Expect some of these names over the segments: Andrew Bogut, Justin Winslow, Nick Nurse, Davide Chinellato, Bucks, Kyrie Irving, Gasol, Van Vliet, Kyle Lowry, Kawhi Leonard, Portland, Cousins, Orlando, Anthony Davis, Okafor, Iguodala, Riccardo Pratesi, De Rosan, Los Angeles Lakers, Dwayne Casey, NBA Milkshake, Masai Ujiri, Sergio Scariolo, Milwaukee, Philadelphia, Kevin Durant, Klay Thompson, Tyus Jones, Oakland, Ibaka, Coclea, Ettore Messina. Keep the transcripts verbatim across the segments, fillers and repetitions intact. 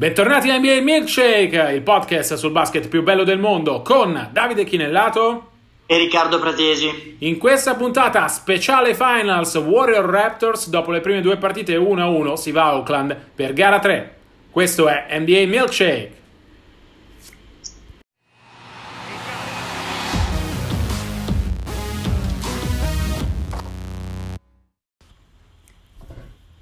Bentornati a N B A Milkshake, il podcast sul basket più bello del mondo con Davide Chinellato e Riccardo Pratesi. In questa puntata speciale Finals Warrior Raptors, dopo le prime due partite uno a uno si va a Oakland per gara tre. Questo è N B A Milkshake.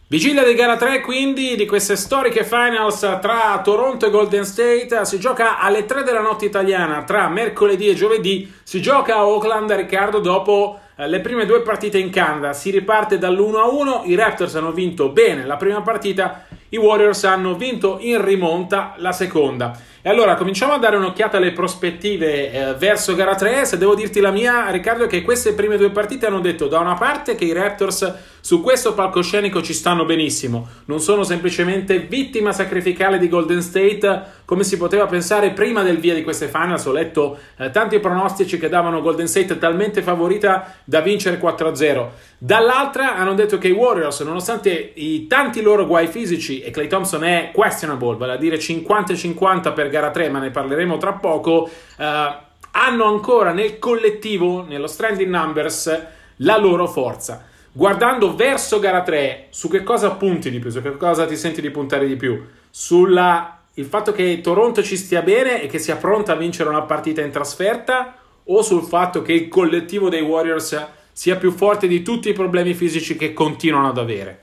Vigilia di gara tre, quindi, di queste storiche finals tra Toronto e Golden State. Si gioca alle tre della notte italiana, tra mercoledì e giovedì. Si gioca a Oakland, Riccardo, dopo le prime due partite in Canada. Si riparte dall'uno a uno, i Raptors hanno vinto bene la prima partita, i Warriors hanno vinto in rimonta la seconda. E allora, cominciamo a dare un'occhiata alle prospettive eh, verso gara tre. Se devo dirti la mia, Riccardo, che queste prime due partite hanno detto da una parte che i Raptors su questo palcoscenico ci stanno benissimo, non sono semplicemente vittima sacrificale di Golden State, come si poteva pensare prima del via di queste finals. Ho letto eh, tanti pronostici che davano Golden State talmente favorita da vincere quattro a zero. Dall'altra hanno detto che i Warriors, nonostante i tanti loro guai fisici, e Klay Thompson è questionable, vale a dire cinquanta cinquanta per gara tre, ma ne parleremo tra poco, eh, hanno ancora nel collettivo, nello strength in numbers, la loro forza. Guardando verso gara tre, su che cosa punti di più, su che cosa ti senti di puntare di più? Sulla il fatto che Toronto ci stia bene e che sia pronta a vincere una partita in trasferta, o sul fatto che il collettivo dei Warriors sia più forte di tutti i problemi fisici che continuano ad avere?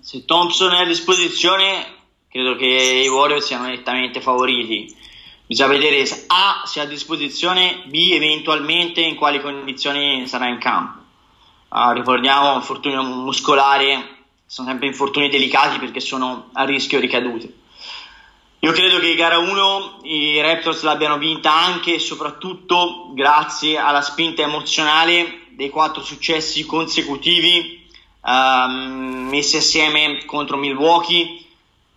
Se Thompson è a disposizione, credo che i Warriors siano nettamente favoriti. Bisogna vedere se A sia a disposizione, B eventualmente in quali condizioni sarà in campo. Uh, ricordiamo infortunio muscolare, sono sempre infortuni delicati perché sono a rischio ricadute. Io credo che gara uno i Raptors l'abbiano vinta anche e soprattutto grazie alla spinta emozionale dei quattro successi consecutivi um, messi assieme contro Milwaukee,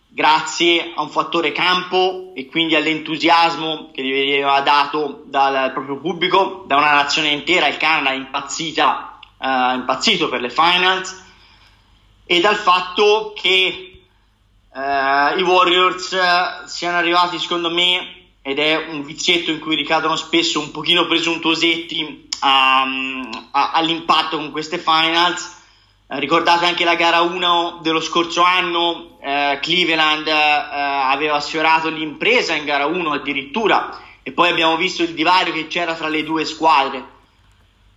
grazie a un fattore campo e quindi all'entusiasmo che gli veniva dato dal proprio pubblico, da una nazione intera, il Canada impazzita, uh, impazzito per le finals, e dal fatto che uh, i Warriors uh, siano arrivati, secondo me, ed è un vizietto in cui ricadono spesso, un pochino presuntuosetti um, a, all'impatto con queste finals. Ricordate anche la gara uno dello scorso anno, eh, Cleveland eh, aveva sfiorato l'impresa in gara uno addirittura, e poi abbiamo visto il divario che c'era tra le due squadre.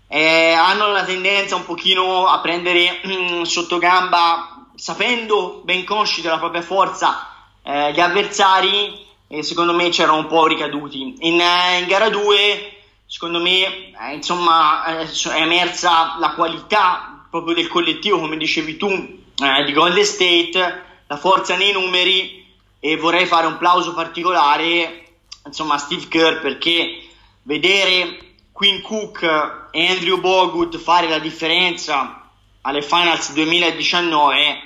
Eh, hanno la tendenza un pochino a prendere mm, sotto gamba, sapendo, ben consci della propria forza, eh, gli avversari, e secondo me c'erano un po' ricaduti. In, in gara due, secondo me, eh, insomma, eh, è emersa la qualità proprio del collettivo, come dicevi tu, eh, di Golden State, la forza nei numeri, e vorrei fare un plauso particolare, insomma, a Steve Kerr, perché vedere Quinn Cook e Andrew Bogut fare la differenza alle Finals duemiladiciannove,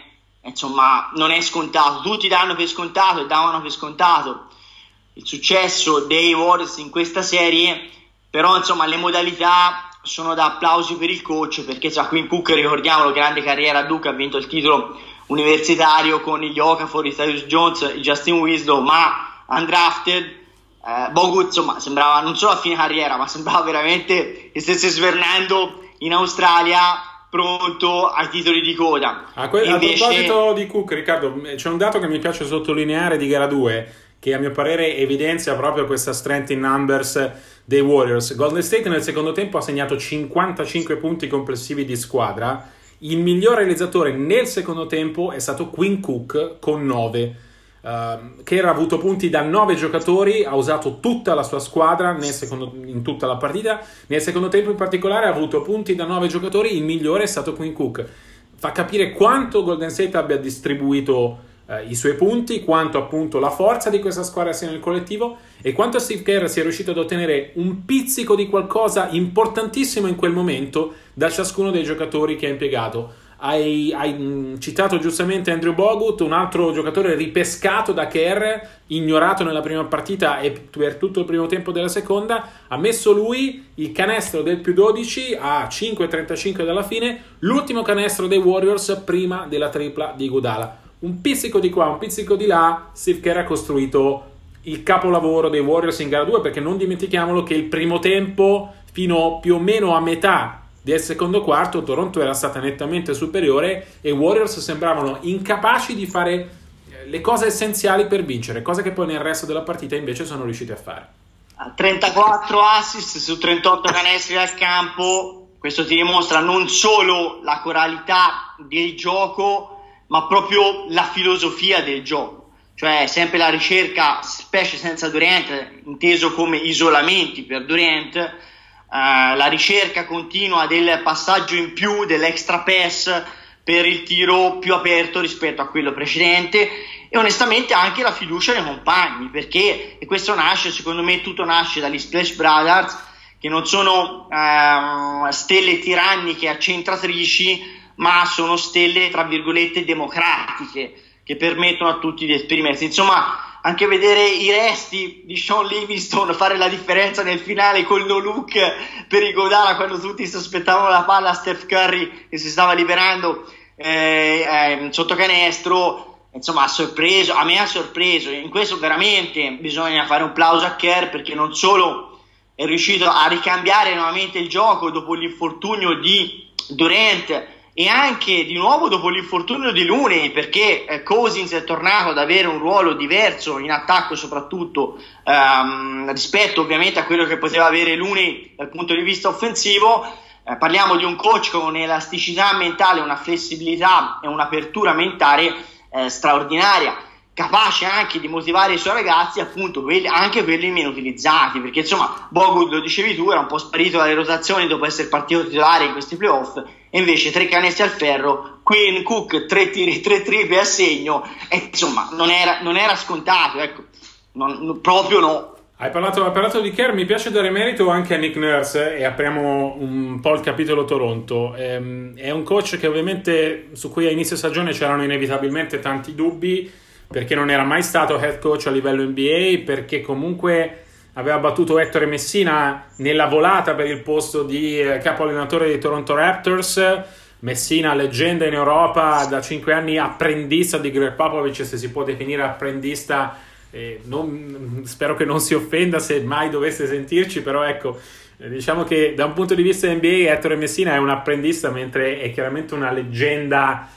insomma, non è scontato. Tutti danno per scontato e davano per scontato il successo dei Warriors in questa serie, però, insomma, le modalità sono da applausi per il coach, perché già Quinn Cook, ricordiamolo, grande carriera a Duke, ha vinto il titolo universitario con gli Okafor, i Tyus Jones, i Justin Winslow, ma undrafted. eh, Bogut, insomma, sembrava non solo a fine carriera, ma sembrava veramente che stesse svernando in Australia, pronto ai titoli di coda. A, que- Invece... a proposito di Cook, Riccardo, c'è un dato che mi piace sottolineare di gara due, che a mio parere evidenzia proprio questa strength in numbers dei Warriors. Golden State nel secondo tempo ha segnato cinquantacinque punti complessivi di squadra. Il miglior realizzatore nel secondo tempo è stato Quinn Cook con nove, ehm, che ha avuto punti da nove giocatori, ha usato tutta la sua squadra nel secondo, in tutta la partita. Nel secondo tempo in particolare ha avuto punti da nove giocatori, il migliore è stato Quinn Cook. Fa capire quanto Golden State abbia distribuito i suoi punti, quanto appunto la forza di questa squadra sia nel collettivo e quanto Steve Kerr sia riuscito ad ottenere un pizzico di qualcosa importantissimo in quel momento da ciascuno dei giocatori che ha impiegato. Hai, hai citato giustamente Andrew Bogut, un altro giocatore ripescato da Kerr, ignorato nella prima partita e per tutto il primo tempo della seconda. Ha messo lui il canestro del più dodici a cinque e trentacinque dalla fine, l'ultimo canestro dei Warriors prima della tripla di Iguodala. un pizzico di qua, un pizzico di là, Steve Kerr ha costruito il capolavoro dei Warriors in gara due, perché non dimentichiamolo che il primo tempo fino più o meno a metà del secondo quarto Toronto era stata nettamente superiore e i Warriors sembravano incapaci di fare le cose essenziali per vincere, cosa che poi nel resto della partita invece sono riusciti a fare. trentaquattro assist su trentotto canestri dal campo, questo ti dimostra non solo la coralità del gioco ma proprio la filosofia del gioco, cioè sempre la ricerca, specie senza Durant, inteso come isolamenti per Durant, eh, la ricerca continua del passaggio in più, dell'extra pass per il tiro più aperto rispetto a quello precedente e onestamente anche la fiducia dei compagni, perché e questo nasce, secondo me tutto nasce dagli Splash Brothers, che non sono eh, stelle tiranniche accentratrici ma sono stelle tra virgolette democratiche, che permettono a tutti di esprimersi. Insomma, anche vedere i resti di Sean Livingston fare la differenza nel finale col no look per Iguodala, quando tutti sospettavano la palla a Steph Curry che si stava liberando eh, eh, sotto canestro, insomma ha sorpreso, a me ha sorpreso. In questo veramente bisogna fare un plauso a Kerr, perché non solo è riuscito a ricambiare nuovamente il gioco dopo l'infortunio di Durant, e anche di nuovo dopo l'infortunio di Looney, perché eh, Cousins è tornato ad avere un ruolo diverso in attacco soprattutto ehm, rispetto ovviamente a quello che poteva avere Looney dal punto di vista offensivo. Eh, parliamo di un coach con un'elasticità mentale, una flessibilità e un'apertura mentale eh, straordinaria, capace anche di motivare i suoi ragazzi, appunto quelli, anche quelli meno utilizzati, perché insomma Bogut, lo dicevi tu, era un po' sparito dalle rotazioni dopo essere partito titolare in questi playoff, e invece tre canestri al ferro, Quinn Cook tre tiri, tre triple a segno, e insomma non era, non era scontato, ecco, non, non, proprio no. Hai parlato, hai parlato di Kerr, mi piace dare merito anche a Nick Nurse eh, e apriamo un po' il capitolo Toronto. Ehm, è un coach che ovviamente su cui a inizio stagione c'erano inevitabilmente tanti dubbi, perché non era mai stato head coach a livello N B A, perché comunque aveva battuto Ettore Messina nella volata per il posto di capo allenatore dei Toronto Raptors. Messina, leggenda in Europa, da cinque anni apprendista di Greg Popovich, se si può definire apprendista, eh, non, spero che non si offenda se mai dovesse sentirci, però ecco, diciamo che da un punto di vista N B A Ettore Messina è un apprendista, mentre è chiaramente una leggenda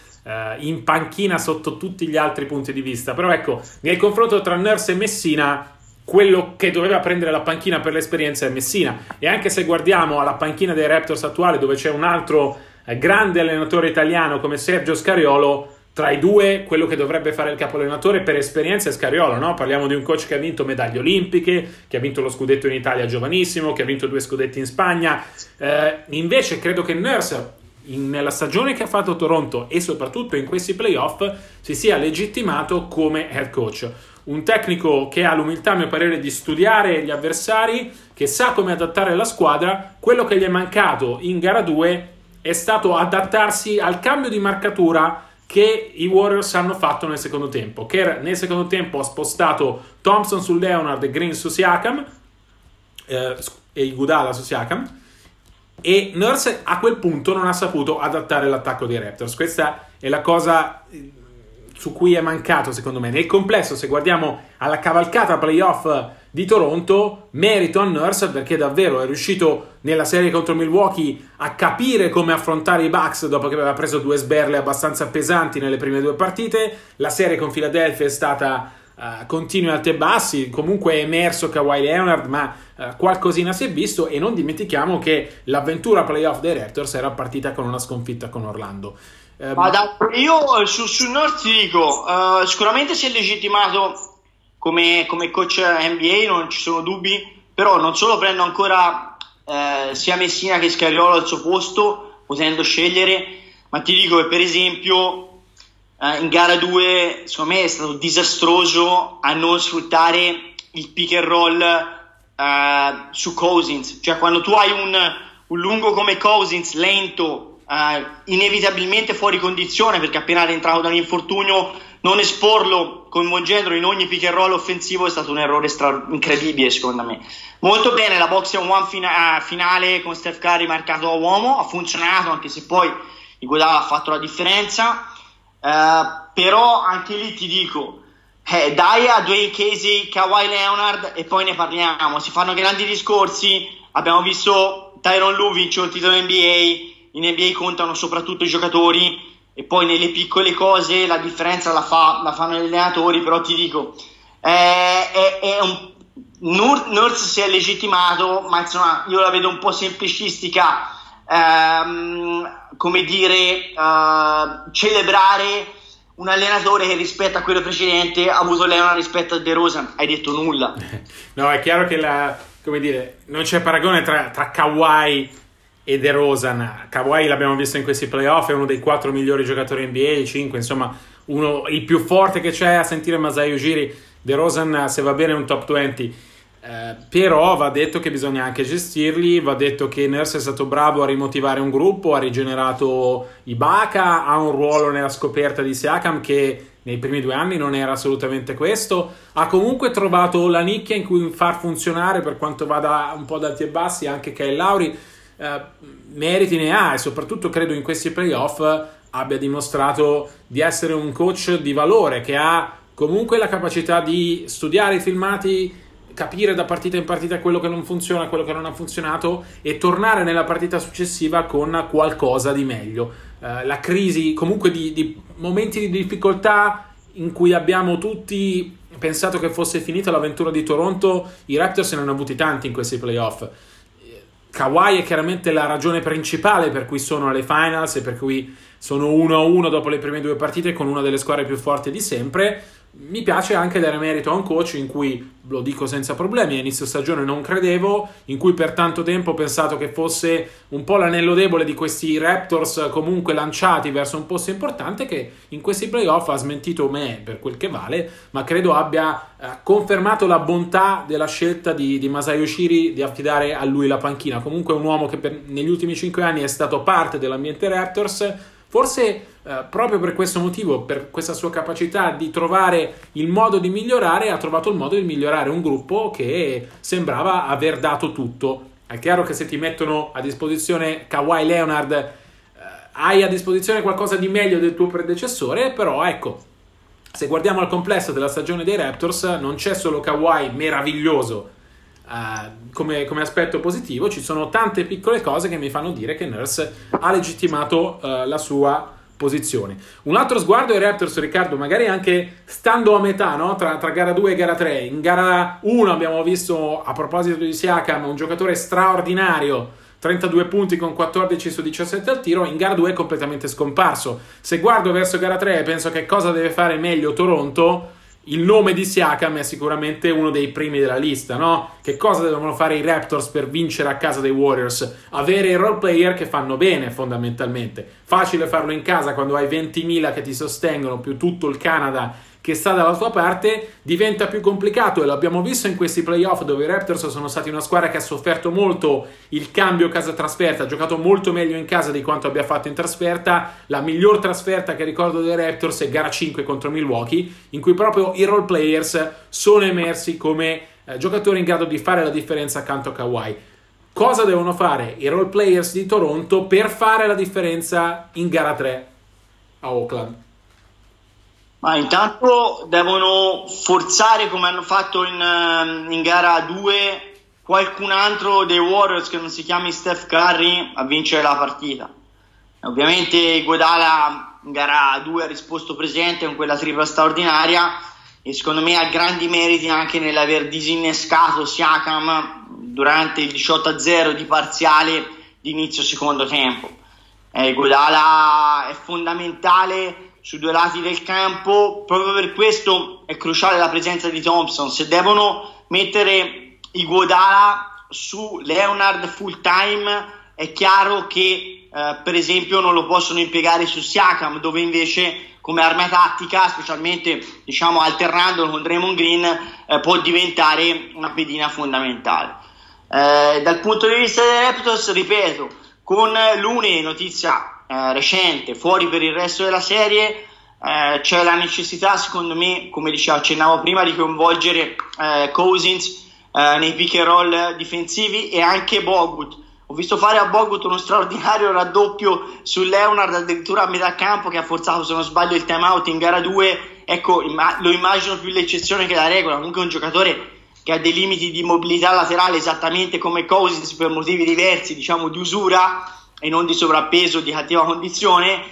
in panchina sotto tutti gli altri punti di vista. Però ecco, nel confronto tra Nurse e Messina, quello che doveva prendere la panchina per l'esperienza è Messina, e anche se guardiamo alla panchina dei Raptors attuale, dove c'è un altro grande allenatore italiano come Sergio Scariolo, tra i due quello che dovrebbe fare il capo allenatore per esperienza è Scariolo, no? Parliamo di un coach che ha vinto medaglie olimpiche, che ha vinto lo scudetto in Italia giovanissimo, che ha vinto due scudetti in Spagna. eh, invece credo che Nurse nella stagione che ha fatto Toronto e soprattutto in questi playoff si sia legittimato come head coach, un tecnico che ha l'umiltà, a mio parere, di studiare gli avversari, che sa come adattare la squadra. Quello che gli è mancato in gara due è stato adattarsi al cambio di marcatura che i Warriors hanno fatto nel secondo tempo, che nel secondo tempo ha spostato Thompson su Leonard e Green su Siakam eh, e Iguodala su Siakam, e Nurse a quel punto non ha saputo adattare l'attacco dei Raptors. Questa è la cosa su cui è mancato, secondo me. Nel complesso, se guardiamo alla cavalcata playoff di Toronto, merito a Nurse, perché davvero è riuscito nella serie contro Milwaukee a capire come affrontare i Bucks dopo che aveva preso due sberle abbastanza pesanti nelle prime due partite. La serie con Philadelphia è stata Uh, continui alti e bassi, comunque è emerso Kawhi Leonard, ma uh, qualcosina si è visto, e non dimentichiamo che l'avventura playoff dei Raptors era partita con una sconfitta con Orlando. Um... Ma da, io su, su Nord ti dico, uh, sicuramente si è legittimato come, come coach N B A, non ci sono dubbi, però non solo prendo ancora uh, sia Messina che Scariolo al suo posto, potendo scegliere, ma ti dico che per esempio in gara due secondo me è stato disastroso a non sfruttare il pick and roll uh, su Cousins, cioè quando tu hai un, un lungo come Cousins lento, uh, inevitabilmente fuori condizione perché appena rientrato da un infortunio, non esporlo coinvolgendolo in ogni pick and roll offensivo è stato un errore stra- incredibile secondo me. Molto bene la box and one fina- finale con Steph Curry marcato a uomo, ha funzionato anche se poi Iguodala ha fatto la differenza. Uh, però anche lì ti dico, eh, dai a Dwayne Casey, Kawhi Leonard e poi ne parliamo. Si fanno grandi discorsi, abbiamo visto Tyronn Lue vince un titolo N B A, in N B A contano soprattutto i giocatori e poi nelle piccole cose la differenza la, fa, la fanno gli allenatori. Però ti dico, eh, è, è un, Nurse si è legittimato, ma insomma io la vedo un po' semplicistica, ehm, come dire, eh, celebrare un allenatore che rispetto a quello precedente ha avuto Leonard rispetto a De Rosan. Hai detto nulla. No, è chiaro che la, come dire, non c'è paragone tra, tra Kawhi e De Rosan. Kawhi l'abbiamo visto in questi playoff, è uno dei quattro migliori giocatori N B A, cinque, insomma uno, il più forte che c'è a sentire Masai Ujiri. De Rosan, se va bene, è un top venti, eh, però va detto che bisogna anche gestirli, va detto che Nurse è stato bravo a rimotivare un gruppo, ha rigenerato Ibaka, ha un ruolo nella scoperta di Siakam che nei primi due anni non era assolutamente questo, ha comunque trovato la nicchia in cui far funzionare, per quanto vada un po' ad alti e bassi, anche Kyle Lowry. Eh, meriti ne ha e soprattutto credo in questi playoff abbia dimostrato di essere un coach di valore che ha comunque la capacità di studiare i filmati, capire da partita in partita quello che non funziona, quello che non ha funzionato e tornare nella partita successiva con qualcosa di meglio. Eh, la crisi, comunque di, di momenti di difficoltà in cui abbiamo tutti pensato che fosse finita l'avventura di Toronto, i Raptors ne hanno avuti tanti in questi playoff. Kawhi è chiaramente la ragione principale per cui sono alle finals e per cui sono uno a uno dopo le prime due partite con una delle squadre più forti di sempre. Mi piace anche dare merito a un coach in cui, lo dico senza problemi, a inizio stagione non credevo, in cui per tanto tempo ho pensato che fosse un po' l'anello debole di questi Raptors comunque lanciati verso un posto importante, che in questi playoff ha smentito me per quel che vale, ma credo abbia eh, confermato la bontà della scelta di, di Masai Ujiri di affidare a lui la panchina. Comunque un uomo che per, negli ultimi cinque anni è stato parte dell'ambiente Raptors, forse eh, proprio per questo motivo, per questa sua capacità di trovare il modo di migliorare, ha trovato il modo di migliorare un gruppo che sembrava aver dato tutto. È chiaro che se ti mettono a disposizione Kawhi Leonard eh, hai a disposizione qualcosa di meglio del tuo predecessore, però ecco, se guardiamo al complesso della stagione dei Raptors non c'è solo Kawhi meraviglioso Uh, come, come aspetto positivo, ci sono tante piccole cose che mi fanno dire che Nurse ha legittimato uh, la sua posizione. Un altro sguardo ai Raptors, Riccardo, magari anche stando a metà, no? tra, tra gara due e gara tre. In gara uno abbiamo visto, a proposito di Siakam, un giocatore straordinario, trentadue punti con quattordici su diciassette al tiro, in gara due è completamente scomparso. Se guardo verso gara tre e penso che cosa deve fare meglio Toronto, il nome di Siakam è sicuramente uno dei primi della lista, no? Che cosa devono fare i Raptors per vincere a casa dei Warriors? Avere i role player che fanno bene, fondamentalmente. Facile farlo in casa quando hai ventimila che ti sostengono, più tutto il Canada che sta dalla tua parte. Diventa più complicato e l'abbiamo visto in questi playoff, dove i Raptors sono stati una squadra che ha sofferto molto il cambio casa-trasferta, ha giocato molto meglio in casa di quanto abbia fatto in trasferta. La miglior trasferta che ricordo dei Raptors è gara cinque contro Milwaukee, in cui proprio i role players sono emersi come eh, giocatori in grado di fare la differenza accanto a Kawhi. Cosa devono fare i role players di Toronto per fare la differenza in gara tre a Oakland? Ma intanto devono forzare, come hanno fatto in, in gara due, qualcun altro dei Warriors che non si chiami Steph Curry a vincere la partita. Ovviamente Iguodala in gara due ha risposto presente con quella tripla straordinaria e secondo me ha grandi meriti anche nell'aver disinnescato Siakam durante il diciotto a zero di parziale di inizio secondo tempo. Eh, Iguodala è fondamentale su due lati del campo, proprio per questo è cruciale la presenza di Thompson. Se devono mettere Iguodala su Leonard full time, è chiaro che eh, per esempio non lo possono impiegare su Siakam, dove invece come arma tattica, specialmente diciamo alternandolo con Draymond Green, eh, può diventare una pedina fondamentale. Eh, dal punto di vista dei Raptors, ripeto, con Looney, notizia Eh, recente, fuori per il resto della serie, eh, c'è la necessità, secondo me, come dicevo, accennavo prima, di coinvolgere eh, Cousins eh, nei pick and roll difensivi e anche Bogut, Ho visto fare a Bogut uno straordinario raddoppio su Leonard, addirittura a metà campo, che ha forzato, se non sbaglio, il time out in gara due. Ecco, lo immagino più l'eccezione che la regola. Comunque è un giocatore che ha dei limiti di mobilità laterale esattamente come Cousins, per motivi diversi, diciamo di usura e non di sovrappeso, di cattiva condizione,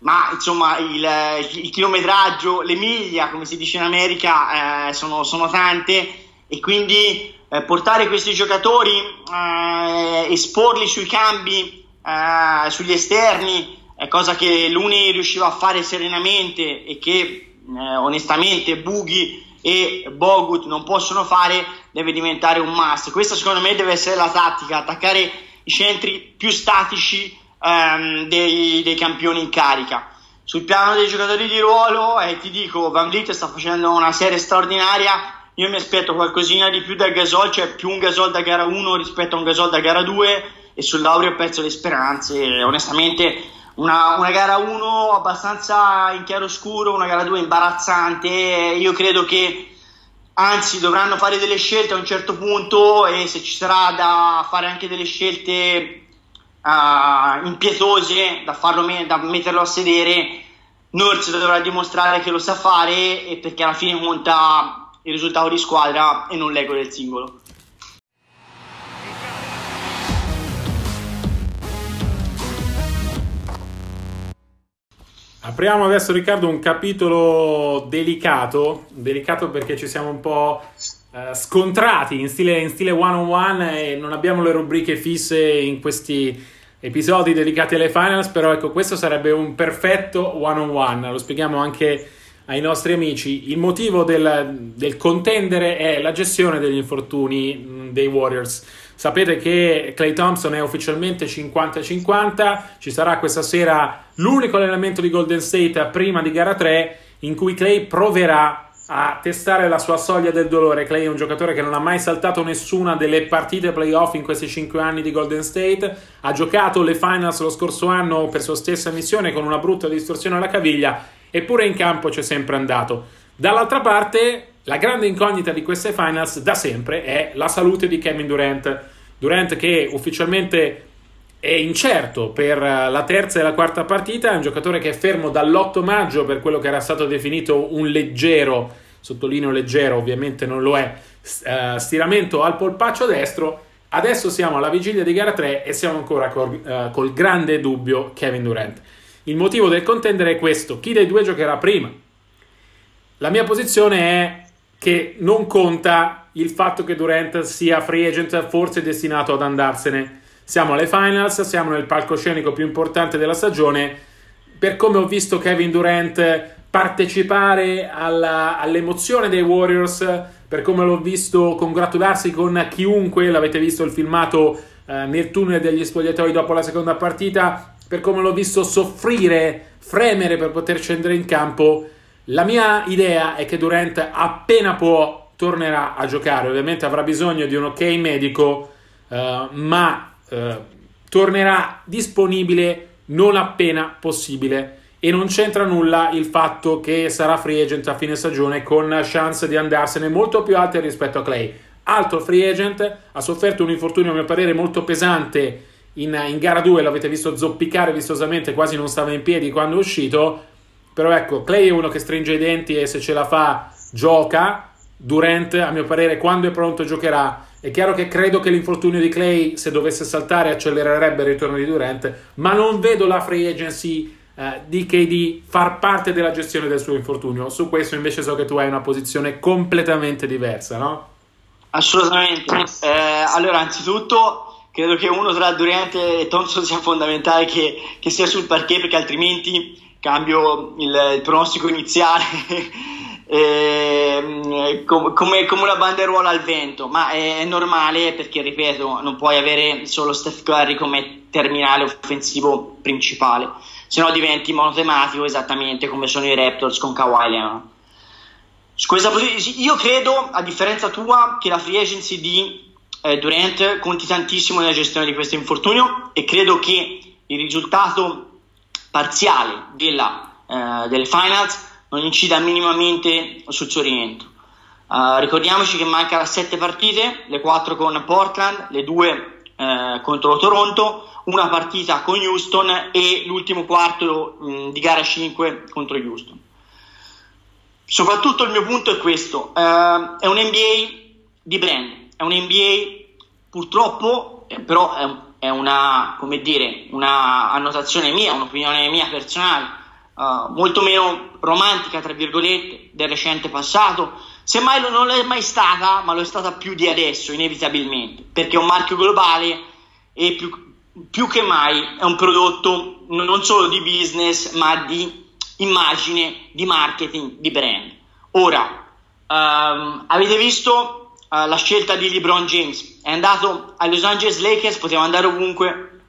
ma insomma il, il chilometraggio, le miglia, come si dice in America, eh, sono, sono tante, e quindi eh, portare questi giocatori, eh, esporli sui cambi, eh, sugli esterni, è cosa che Looney riusciva a fare serenamente e che eh, onestamente Boogie e Bogut non possono fare, deve diventare un must. Questa secondo me deve essere la tattica, attaccare i centri più statici ehm, dei, dei campioni in carica. Sul piano dei giocatori di ruolo, eh, ti dico, Van Vliet sta facendo una serie straordinaria. Io mi aspetto qualcosina di più da Gasol, cioè più un Gasol da gara uno rispetto a un Gasol da gara due, e sull'Aureo pezzo le speranze. Onestamente una, una gara uno abbastanza in chiaroscuro, una gara due imbarazzante. Io credo che anzi dovranno fare delle scelte a un certo punto, e se ci sarà da fare anche delle scelte uh, impietose, da, farlo me- da metterlo a sedere, Nurse dovrà dimostrare che lo sa fare, e perché alla fine conta il risultato di squadra e non l'ego del singolo. Apriamo adesso, Riccardo, un capitolo delicato, delicato perché ci siamo un po' eh, scontrati in stile, in stile one on one, e non abbiamo le rubriche fisse in questi episodi dedicati alle finals, però ecco, questo sarebbe un perfetto one on one. Lo spieghiamo anche ai nostri amici. Il motivo del, del contendere è la gestione degli infortuni dei Warriors. Sapete che Klay Thompson è ufficialmente cinquanta cinquanta, ci sarà questa sera l'unico allenamento di Golden State prima di gara tre in cui Klay proverà a testare la sua soglia del dolore. Klay è un giocatore che non ha mai saltato nessuna delle partite playoff in questi cinque anni di Golden State, ha giocato le finals lo scorso anno per sua stessa missione con una brutta distorsione alla caviglia, eppure in campo c'è sempre andato. Dall'altra parte, la grande incognita di queste finals da sempre è la salute di Kevin Durant. Durant che ufficialmente è incerto per la terza e la quarta partita, è un giocatore che è fermo dall'otto maggio per quello che era stato definito un leggero, sottolineo leggero, ovviamente non lo è, stiramento al polpaccio destro. Adesso siamo alla vigilia di gara tre e siamo ancora col, col grande dubbio Kevin Durant. Il motivo del contendere è questo: chi dei due giocherà prima? La mia posizione è che non conta il fatto che Durant sia free agent, forse destinato ad andarsene. Siamo alle finals, siamo nel palcoscenico più importante della stagione. Per come ho visto Kevin Durant partecipare alla, all'emozione dei Warriors, per come l'ho visto congratularsi con chiunque, l'avete visto il filmato eh, nel tunnel degli spogliatoi dopo la seconda partita, per come l'ho visto soffrire, fremere per poter scendere in campo, la mia idea è che Durant appena può tornerà a giocare. Ovviamente avrà bisogno di un ok medico, eh, ma eh, tornerà disponibile non appena possibile, e non c'entra nulla il fatto che sarà free agent a fine stagione, con chance di andarsene molto più alte rispetto a Klay. Altro free agent, ha sofferto un infortunio a mio parere molto pesante In, in gara due, l'avete visto zoppicare vistosamente, quasi non stava in piedi quando è uscito. Però ecco, Klay è uno che stringe i denti e se ce la fa gioca. Durant, a mio parere, quando è pronto giocherà. È chiaro che credo che l'infortunio di Klay, se dovesse saltare, accelererebbe il ritorno di Durant, ma non vedo la free agency eh, di K D far parte della gestione del suo infortunio. Su questo invece so che tu hai una posizione completamente diversa, no? Assolutamente. eh, allora anzitutto credo che uno tra Durant e Thompson sia fondamentale che, che sia sul parquet, perché altrimenti cambio il, il pronostico iniziale e, come, come una banderuola al vento, ma è, è normale perché, ripeto, non puoi avere solo Steph Curry come terminale offensivo principale, se no diventi monotematico, esattamente come sono i Raptors con Kawhi Leonard. Scusa, io credo, a differenza tua, che la free agency di Durant conti tantissimo nella gestione di questo infortunio, e credo che il risultato parziale della, eh, delle finals non incida minimamente sul suo rientro. Uh, ricordiamoci che mancano sette partite, le quattro con Portland, le due eh, contro Toronto, una partita con Houston e l'ultimo quarto mh, di gara cinque contro Houston. Soprattutto il mio punto è questo, eh, è un N B A di brand, è un N B A purtroppo, eh, però è, è una, come dire, una annotazione mia, un'opinione mia personale, Uh, molto meno romantica tra virgolette del recente passato, semmai non è mai stata, ma lo è stata più di adesso inevitabilmente, perché è un marchio globale e più, più che mai è un prodotto non solo di business ma di immagine, di marketing, di brand. Ora um, avete visto uh, la scelta di LeBron James, è andato ai Los Angeles Lakers, poteva andare ovunque,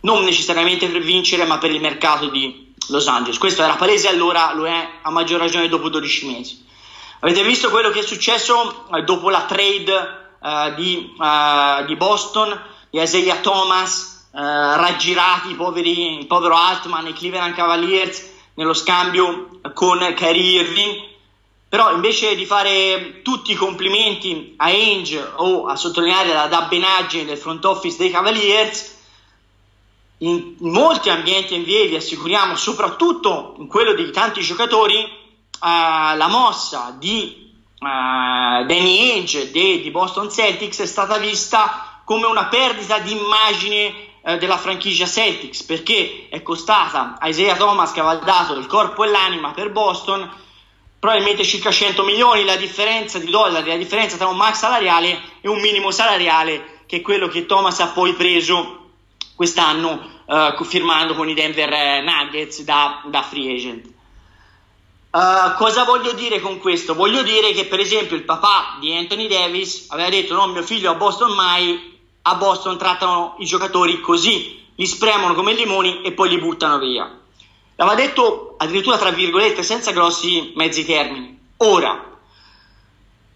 non necessariamente per vincere ma per il mercato di Los Angeles. Questo era palese allora, lo è a maggior ragione dopo dodici mesi. Avete visto quello che è successo dopo la trade uh, di, uh, di Boston, di Isaiah Thomas, uh, raggirati i poveri, il povero Altman e i Cleveland Cavaliers nello scambio con Kyrie Irving. Però invece di fare tutti i complimenti a Ainge o a sottolineare la dabbenaggine del front office dei Cavaliers, in molti ambienti N B A, vi assicuriamo, soprattutto in quello di tanti giocatori, uh, la mossa di uh, Danny Ainge de, di Boston Celtics è stata vista come una perdita di immagine uh, della franchigia Celtics, perché è costata a Isaiah Thomas, che aveva dato il corpo e l'anima per Boston, probabilmente circa cento milioni la differenza di dollari, la differenza tra un max salariale e un minimo salariale, che è quello che Thomas ha poi preso quest'anno uh, firmando con i Denver Nuggets da, da free agent. Uh, cosa voglio dire con questo? Voglio dire che per esempio il papà di Anthony Davis aveva detto no, mio figlio a Boston mai, a Boston trattano i giocatori così, li spremono come limoni e poi li buttano via. L'aveva detto addirittura tra virgolette, senza grossi mezzi termini. Ora,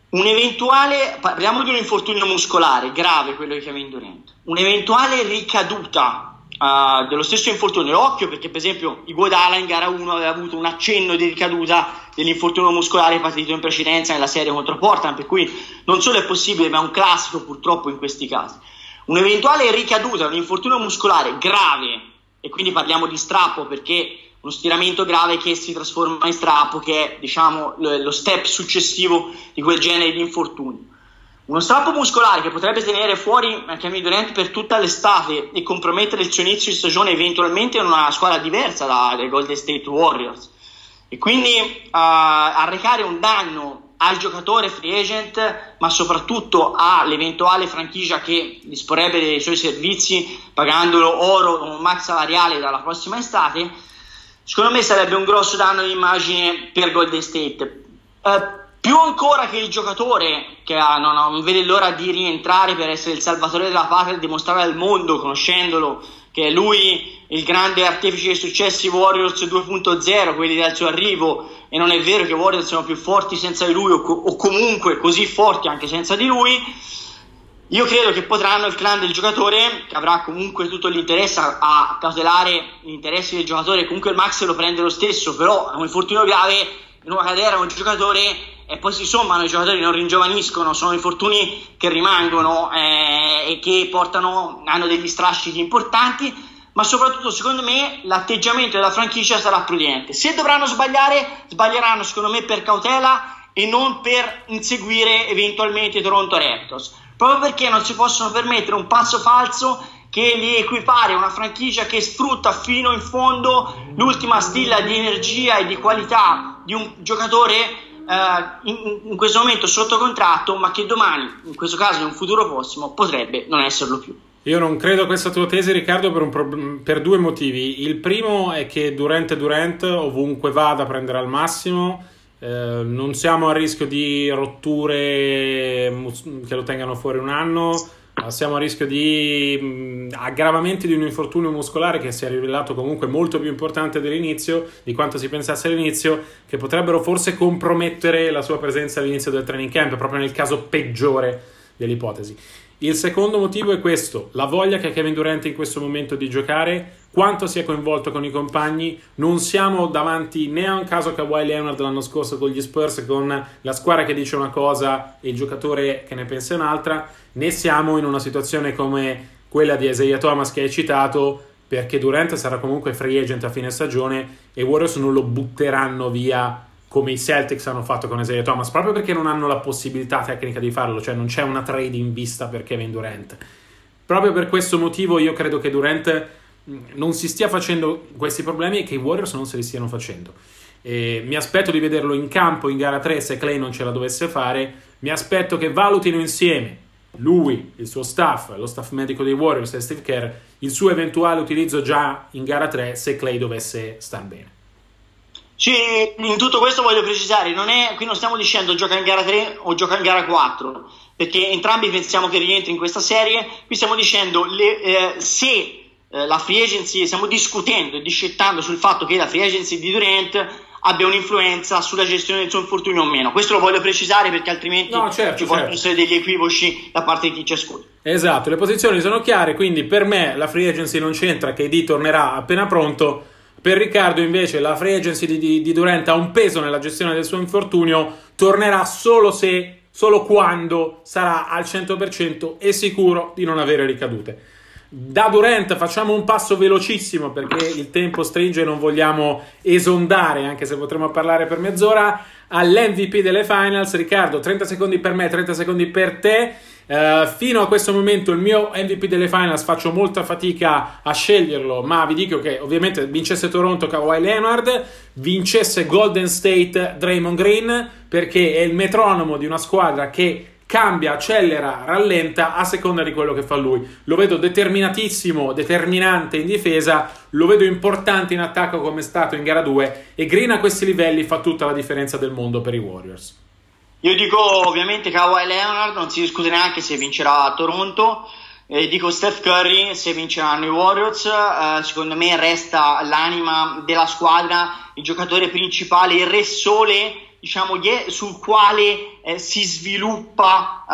un eventuale, parliamo di un infortunio muscolare grave, quello di Kevin Durant, un'eventuale ricaduta uh, dello stesso infortunio, occhio, perché per esempio Iguodala in gara uno aveva avuto un accenno di ricaduta dell'infortunio muscolare patito in precedenza nella serie contro Portland, per cui non solo è possibile ma è un classico purtroppo in questi casi. Un'eventuale ricaduta, un infortunio muscolare grave, e quindi parliamo di strappo, perché uno stiramento grave che si trasforma in strappo, che è diciamo lo step successivo di quel genere di infortuni. Uno strappo muscolare che potrebbe tenere fuori Kevin Durant per tutta l'estate e compromettere il suo inizio di stagione eventualmente in una squadra diversa dai Golden State Warriors. E quindi uh, arrecare un danno al giocatore free agent, ma soprattutto all'eventuale franchigia che disporrebbe dei suoi servizi pagandolo oro con un max salariale dalla prossima estate, secondo me sarebbe un grosso danno di immagine per Golden State, eh, più ancora che il giocatore che ha, no, no, non vede l'ora di rientrare per essere il salvatore della patria e dimostrare al mondo, conoscendolo, che è lui il grande artefice dei successi Warriors due punto zero, quelli dal suo arrivo, e non è vero che i Warriors sono più forti senza di lui o, co- o comunque così forti anche senza di lui. Io credo che potranno il clan del giocatore, che avrà comunque tutto l'interesse a cautelare gli interessi del giocatore, comunque il max lo prende lo stesso, però è un infortunio grave, in una carriera un giocatore, e poi si sommano i giocatori, non ringiovaniscono, sono infortuni che rimangono eh, e che portano, hanno degli strascichi importanti, ma soprattutto secondo me l'atteggiamento della franchigia sarà prudente. Se dovranno sbagliare, sbaglieranno secondo me per cautela e non per inseguire eventualmente Toronto Raptors, proprio perché non si possono permettere un passo falso che li equipare a una franchigia che sfrutta fino in fondo l'ultima stilla di energia e di qualità di un giocatore eh, in, in questo momento sotto contratto, ma che domani, in questo caso in un futuro prossimo, potrebbe non esserlo più. Io non credo a questa tua tesi, Riccardo, per, un pro- per due motivi. Il primo è che Durant e Durant ovunque vada prenderà al massimo. Eh, non siamo a rischio di rotture che lo tengano fuori un anno, siamo a rischio di aggravamenti di un infortunio muscolare che si è rivelato comunque molto più importante dell'inizio di quanto si pensasse all'inizio, che potrebbero forse compromettere la sua presenza all'inizio del training camp, proprio nel caso peggiore dell'ipotesi. Il secondo motivo è questo, la voglia che ha Kevin Durant in questo momento di giocare, quanto si è coinvolto con i compagni. Non siamo davanti né a un caso Kawhi Leonard l'anno scorso con gli Spurs, con la squadra che dice una cosa e il giocatore che ne pensa un'altra, né siamo in una situazione come quella di Isaiah Thomas che hai citato, perché Durant sarà comunque free agent a fine stagione e i Warriors non lo butteranno via come i Celtics hanno fatto con Isaiah Thomas, proprio perché non hanno la possibilità tecnica di farlo, cioè non c'è una trade in vista per Kevin Durant. Proprio per questo motivo io credo che Durant non si stia facendo questi problemi e che i Warriors non se li stiano facendo. E mi aspetto di vederlo in campo in gara tre se Klay non ce la dovesse fare. Mi aspetto che valutino insieme lui, il suo staff, lo staff medico dei Warriors e Steve Kerr, il suo eventuale utilizzo già in gara tre se Klay dovesse star bene. Sì, in tutto questo voglio precisare, non è, qui non stiamo dicendo gioca in gara tre o gioca in gara quattro, perché entrambi pensiamo che rientri in questa serie. Qui stiamo dicendo le, eh, se eh, la free agency, stiamo discutendo e discettando sul fatto che la free agency di Durant abbia un'influenza sulla gestione del suo infortunio o meno. Questo lo voglio precisare perché altrimenti no, certo, ci possono certo. essere degli equivoci da parte di chi ci ascolta. Esatto, le posizioni sono chiare, quindi per me la free agency non c'entra, K D tornerà appena pronto. Per Riccardo invece la free agency di, di, di Durant ha un peso nella gestione del suo infortunio, tornerà solo se, solo quando sarà al cento per cento e sicuro di non avere ricadute. Da Durant facciamo un passo velocissimo perché il tempo stringe e non vogliamo esondare, anche se potremmo parlare per mezz'ora, all'M V P delle Finals. Riccardo, trenta secondi per me, trenta secondi per te. Uh, fino a questo momento il mio M V P delle Finals faccio molta fatica a sceglierlo, ma vi dico che ovviamente vincesse Toronto Kawhi Leonard, vincesse Golden State Draymond Green, perché è il metronomo di una squadra che cambia, accelera, rallenta a seconda di quello che fa lui. Lo vedo determinatissimo, determinante in difesa, lo vedo importante in attacco come è stato in gara due, e Green a questi livelli fa tutta la differenza del mondo per i Warriors. Io dico ovviamente Kawhi Leonard, non si discute neanche se vincerà Toronto, eh, dico Steph Curry se vinceranno i Warriors, eh, secondo me resta l'anima della squadra, il giocatore principale, il re sole, diciamo, sul quale eh, si sviluppa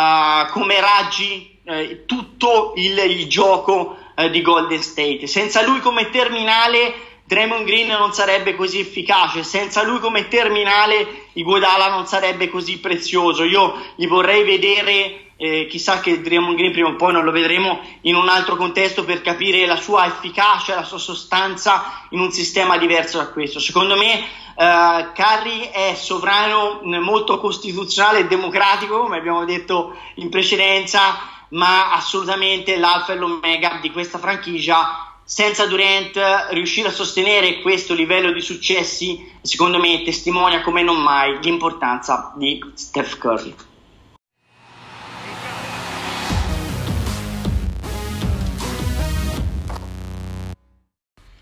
eh, come raggi eh, tutto il, il gioco eh, di Golden State. Senza lui come terminale Draymond Green non sarebbe così efficace, senza lui come terminale Iguodala non sarebbe così prezioso. Io gli vorrei vedere, eh, chissà che Draymond Green prima o poi non lo vedremo in un altro contesto per capire la sua efficacia, la sua sostanza in un sistema diverso da questo. Secondo me Uh, Curry è sovrano, molto costituzionale e democratico, come abbiamo detto in precedenza, ma assolutamente l'alfa e l'omega di questa franchigia. Senza Durant riuscire a sostenere questo livello di successi, secondo me testimonia come non mai l'importanza di Steph Curry.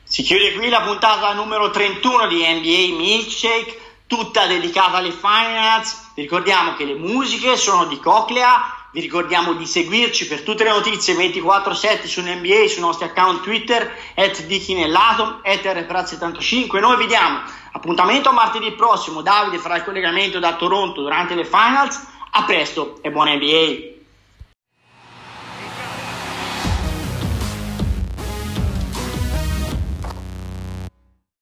Si chiude qui la puntata numero trentuno di N B A Milkshake, tutta dedicata alle Finals. Vi ricordiamo che le musiche sono di Coclea, vi ricordiamo di seguirci per tutte le notizie ventiquattro sette su N B A, sui nostri account Twitter, Davide Chinellato, Ettore Pratesi settantacinque. Noi vi diamo appuntamento a martedì prossimo. Davide farà il collegamento da Toronto durante le Finals. A presto e buona N B A!